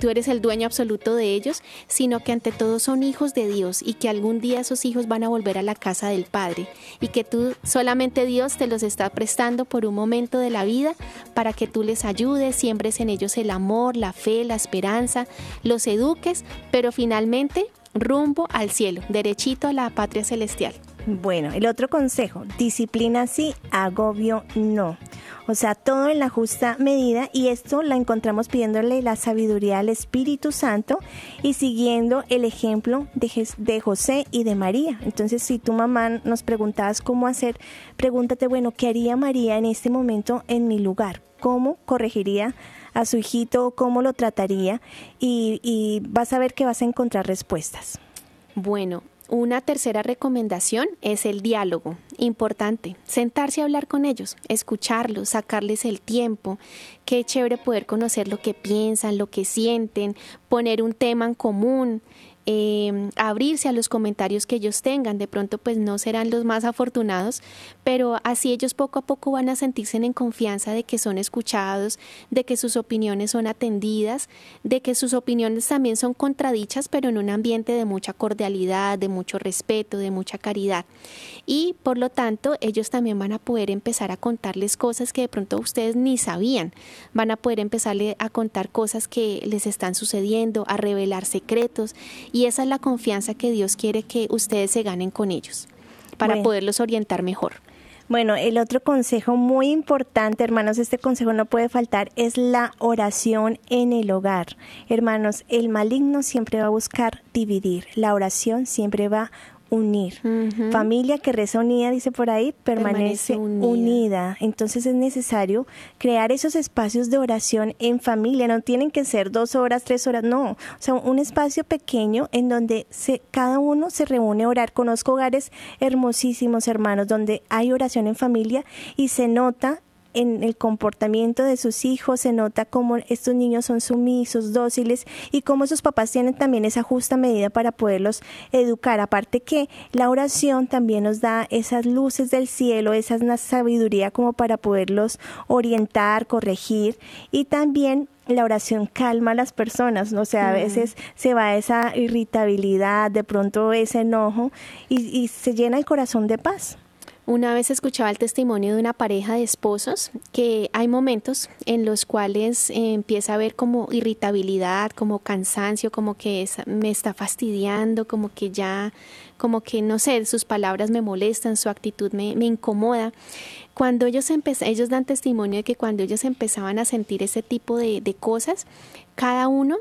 tú eres el dueño absoluto de ellos, sino que ante todo son hijos de Dios y que algún día esos hijos van a volver a la casa del Padre y que tú, solamente Dios te los está prestando por un momento de la vida para que tú les ayudes, siembres en ellos el amor, la fe, la esperanza, los eduques, pero finalmente rumbo al cielo, derechito a la patria celestial. Bueno, el otro consejo: disciplina sí, agobio no. O sea, todo en la justa medida, y esto la encontramos pidiéndole la sabiduría al Espíritu Santo y siguiendo el ejemplo de José y de María. Entonces, si tu mamá nos preguntabas cómo hacer, pregúntate, bueno, ¿qué haría María en este momento en mi lugar? ¿Cómo corregiría a su hijito? ¿Cómo lo trataría? Y vas a ver que vas a encontrar respuestas. Bueno, una tercera recomendación es el diálogo. Importante, sentarse a hablar con ellos, escucharlos, sacarles el tiempo. Qué chévere poder conocer lo que piensan, lo que sienten, poner un tema en común, abrirse a los comentarios que ellos tengan. De pronto pues no serán los más afortunados, pero así ellos poco a poco van a sentirse en confianza de que son escuchados, de que sus opiniones son atendidas, de que sus opiniones también son contradichas, pero en un ambiente de mucha cordialidad, de mucho respeto, de mucha caridad. Y por lo tanto ellos también van a poder empezar a contarles cosas que de pronto ustedes ni sabían, van a poder empezarle a contar cosas que les están sucediendo, a revelar secretos. Y esa es la confianza que Dios quiere que ustedes se ganen con ellos para poderlos orientar mejor. Bueno, el otro consejo muy importante, hermanos, este consejo no puede faltar, es la oración en el hogar. Hermanos, el maligno siempre va a buscar dividir, la oración siempre va a unir. Uh-huh. Familia que reza unida, dice por ahí, permanece unida. Entonces es necesario crear esos espacios de oración en familia. No tienen que ser 2 horas, 3 horas, no. O sea, un espacio pequeño en donde cada uno se reúne a orar. Conozco hogares hermosísimos, hermanos, donde hay oración en familia y se nota en el comportamiento de sus hijos, se nota cómo estos niños son sumisos, dóciles, y cómo sus papás tienen también esa justa medida para poderlos educar. Aparte que la oración también nos da esas luces del cielo, esa sabiduría como para poderlos orientar, corregir, y también la oración calma a las personas, ¿no? O sea, a veces se va esa irritabilidad, de pronto ese enojo, y se llena el corazón de paz. Una vez escuchaba el testimonio de una pareja de esposos que hay momentos en los cuales empieza a haber como irritabilidad, como cansancio, como que me está fastidiando, como que ya, como que no sé, sus palabras me molestan, su actitud me incomoda. Cuando ellos dan testimonio de que cuando ellos empezaban a sentir ese tipo de cosas, cada uno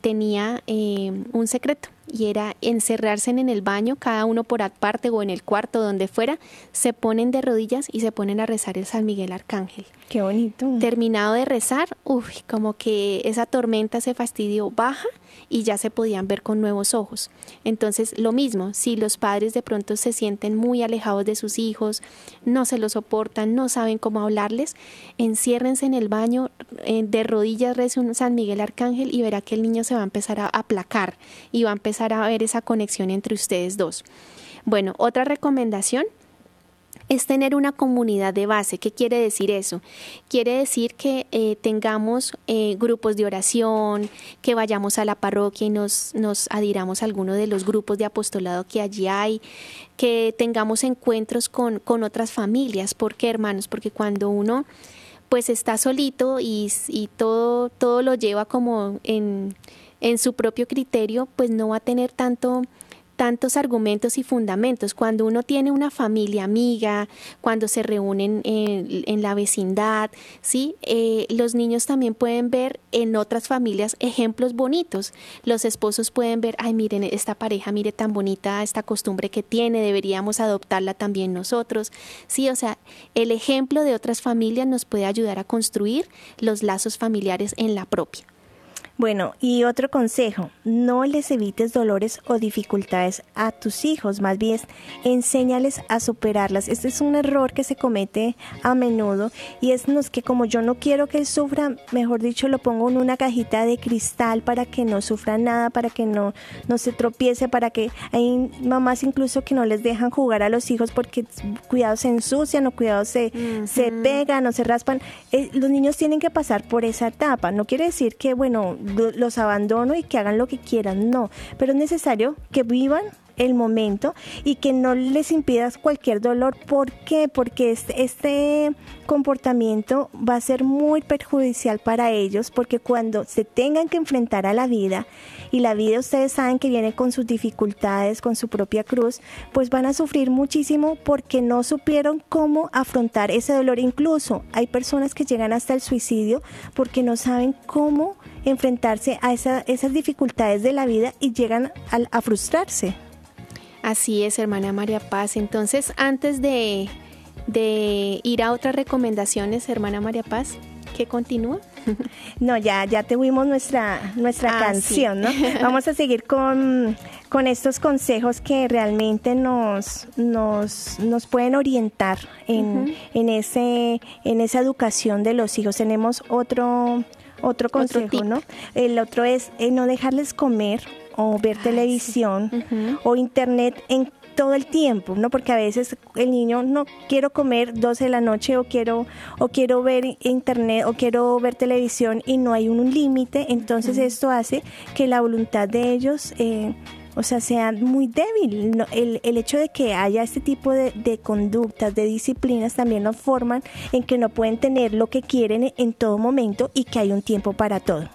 tenía un secreto, y era encerrarse en el baño, cada uno por aparte o en el cuarto, donde fuera, se ponen de rodillas y se ponen a rezar el San Miguel Arcángel. ¡Qué bonito! Terminado de rezar, como que esa tormenta, ese fastidio baja y ya se podían ver con nuevos ojos. Entonces, lo mismo, si los padres de pronto se sienten muy alejados de sus hijos, no se los soportan, no saben cómo hablarles, enciérrense en el baño, de rodillas reza un San Miguel Arcángel y verá que el niño se va a empezar a aplacar y va a empezar a ver esa conexión entre ustedes dos. Bueno, otra recomendación es tener una comunidad de base. ¿Qué quiere decir eso? Quiere decir que tengamos grupos de oración, que vayamos a la parroquia y nos adhiramos a alguno de los grupos de apostolado que allí hay, que tengamos encuentros con otras familias. ¿Por qué, hermanos? Porque cuando uno pues está solito y todo lo lleva como en su propio criterio, pues no va a tener tantos argumentos y fundamentos. Cuando uno tiene una familia amiga, cuando se reúnen en la vecindad, ¿sí? Los niños también pueden ver en otras familias ejemplos bonitos. Los esposos pueden ver, ay, miren, esta pareja, mire tan bonita esta costumbre que tiene, deberíamos adoptarla también nosotros. Sí, o sea, el ejemplo de otras familias nos puede ayudar a construir los lazos familiares en la propia. Bueno, y otro consejo, no les evites dolores o dificultades a tus hijos, más bien enséñales a superarlas. Este es un error que se comete a menudo, y es que como yo no quiero que sufra, mejor dicho, lo pongo en una cajita de cristal para que no sufra nada, para que no se tropiece, para que hay mamás incluso que no les dejan jugar a los hijos porque cuidado se ensucian o cuidado se pegan o se raspan. Los niños tienen que pasar por esa etapa. No quiere decir que, bueno, los abandono y que hagan lo que quieran, no, pero es necesario que vivan el momento y que no les impidas cualquier dolor. ¿Por qué? Porque este comportamiento va a ser muy perjudicial para ellos, porque cuando se tengan que enfrentar a la vida, y la vida ustedes saben que viene con sus dificultades, con su propia cruz, pues van a sufrir muchísimo porque no supieron cómo afrontar ese dolor. Incluso hay personas que llegan hasta el suicidio porque no saben cómo enfrentarse a esas dificultades de la vida y llegan a frustrarse. Así es, hermana María Paz. Entonces, antes de ir a otras recomendaciones, hermana María Paz, ¿qué continúa? No, ya tuvimos nuestra canción, sí, ¿no? Vamos a seguir con con estos consejos que realmente nos pueden orientar en esa educación de los hijos. Tenemos otro consejo, ¿no? El otro es no dejarles comer o ver televisión o internet en todo el tiempo, ¿no? Porque a veces el niño no quiero comer 12 de la noche o quiero ver internet o quiero ver televisión y no hay un límite, entonces esto hace que la voluntad de ellos sea muy débil. El hecho de que haya este tipo de conductas, de disciplinas, también nos forman en que no pueden tener lo que quieren en todo momento y que hay un tiempo para todo.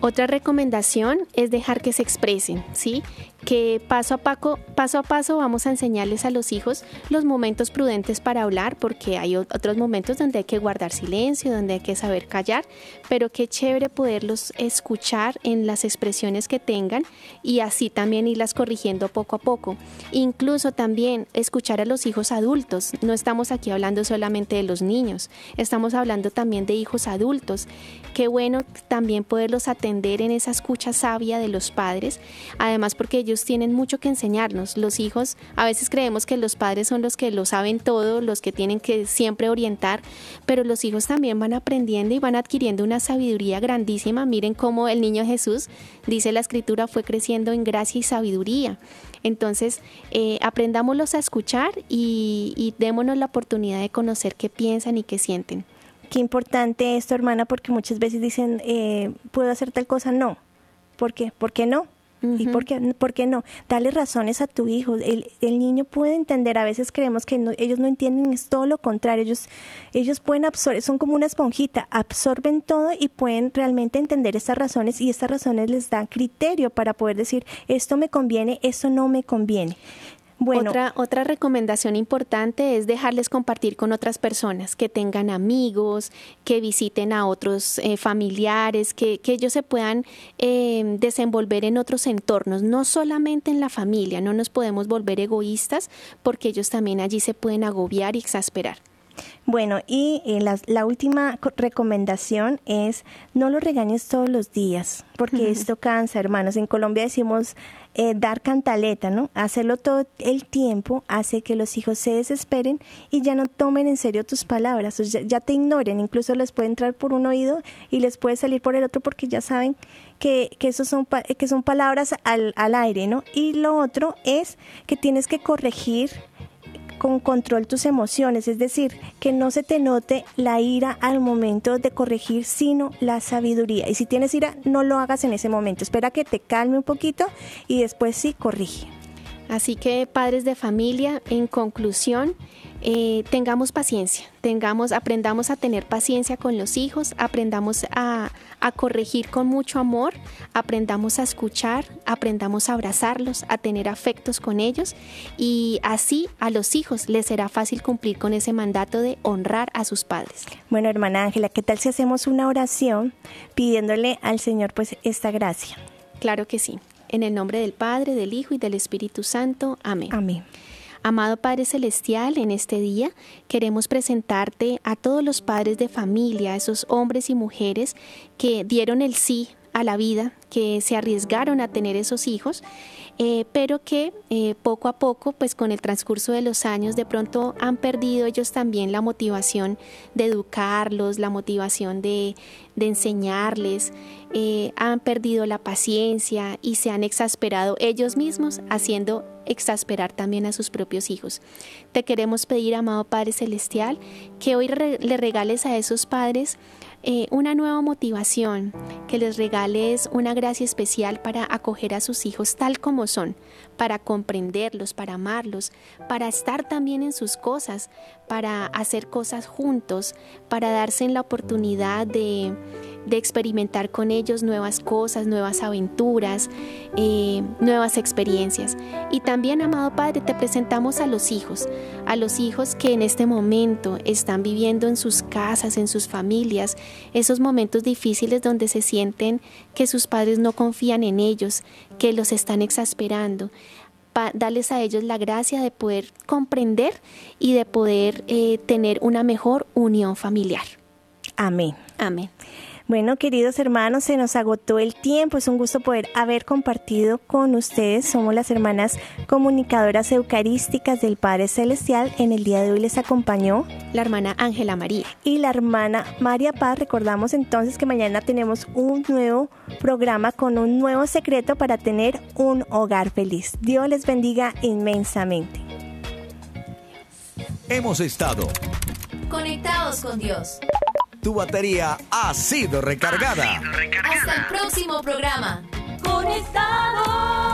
Otra recomendación es dejar que se expresen, ¿sí? Que paso a paso vamos a enseñarles a los hijos los momentos prudentes para hablar, porque hay otros momentos donde hay que guardar silencio, donde hay que saber callar, pero qué chévere poderlos escuchar en las expresiones que tengan y así también irlas corrigiendo poco a poco. Incluso también escuchar a los hijos adultos. No estamos aquí hablando solamente de los niños, estamos hablando también de hijos adultos. Qué bueno también poderlos atender en esa escucha sabia de los padres, además porque ellos tienen mucho que enseñarnos. Los hijos, a veces creemos que los padres son los que lo saben todo, los que tienen que siempre orientar, pero los hijos también van aprendiendo y van adquiriendo una sabiduría grandísima. Miren cómo el niño Jesús, dice la Escritura, fue creciendo en gracia y sabiduría. Entonces, aprendámoslos a escuchar y démonos la oportunidad de conocer qué piensan y qué sienten. Qué importante esto, hermana, porque muchas veces dicen, ¿puedo hacer tal cosa? No. ¿Por qué? ¿Por qué no? ¿Y por qué no? Dale razones a tu hijo. El niño puede entender. A veces creemos que ellos no entienden, es todo lo contrario. Ellos pueden absorber, son como una esponjita, absorben todo y pueden realmente entender estas razones, y estas razones les dan criterio para poder decir, esto me conviene, esto no me conviene. Bueno. Otra recomendación importante es dejarles compartir con otras personas, que tengan amigos, que visiten a otros familiares, que ellos se puedan desenvolver en otros entornos, no solamente en la familia. No nos podemos volver egoístas porque ellos también allí se pueden agobiar y exasperar. Bueno, y la última recomendación es no lo regañes todos los días, porque esto cansa, hermanos. En Colombia decimos dar cantaleta, ¿no? Hacerlo todo el tiempo hace que los hijos se desesperen y ya no tomen en serio tus palabras, ya te ignoren, incluso les puede entrar por un oído y les puede salir por el otro, porque ya saben que son palabras al aire, ¿no? Y lo otro es que tienes que corregir con control tus emociones, es decir, que no se te note la ira al momento de corregir, sino la sabiduría. Y si tienes ira, no lo hagas en ese momento, espera que te calme un poquito y después sí corrige. Así que, padres de familia, en conclusión, tengamos paciencia, aprendamos a tener paciencia con los hijos, aprendamos a corregir con mucho amor, aprendamos a escuchar, aprendamos a abrazarlos, a tener afectos con ellos, y así a los hijos les será fácil cumplir con ese mandato de honrar a sus padres. Bueno, hermana Ángela, ¿qué tal si hacemos una oración pidiéndole al Señor pues esta gracia? Claro que sí. En el nombre del Padre, del Hijo y del Espíritu Santo. Amén. Amén. Amado Padre Celestial, en este día queremos presentarte a todos los padres de familia, esos hombres y mujeres que dieron el sí a la vida, que se arriesgaron a tener esos hijos, pero que poco a poco, pues con el transcurso de los años, de pronto han perdido ellos también la motivación de educarlos, la motivación de enseñarles, han perdido la paciencia y se han exasperado ellos mismos, haciendo exasperar también a sus propios hijos. Te queremos pedir, amado Padre Celestial, que hoy le regales a esos padres una nueva motivación, que les regales una gracia especial para acoger a sus hijos tal como son, para comprenderlos, para amarlos, para estar también en sus cosas, para hacer cosas juntos, para darse en la oportunidad de experimentar con ellos nuevas cosas, nuevas aventuras, nuevas experiencias. Y también, amado Padre, te presentamos a los hijos que en este momento están viviendo en sus casas, en sus familias, esos momentos difíciles donde se sienten que sus padres no confían en ellos, que los están exasperando. Darles a ellos la gracia de poder comprender y de poder tener una mejor unión familiar. Amén. Amén. Bueno, queridos hermanos, se nos agotó el tiempo. Es un gusto poder haber compartido con ustedes. Somos las hermanas comunicadoras eucarísticas del Padre Celestial. En el día de hoy les acompañó la hermana Ángela María y la hermana María Paz. Recordamos entonces que mañana tenemos un nuevo programa con un nuevo secreto para tener un hogar feliz. Dios les bendiga inmensamente. Hemos estado conectados con Dios. Tu batería ha sido recargada. Hasta el próximo programa. Conectados.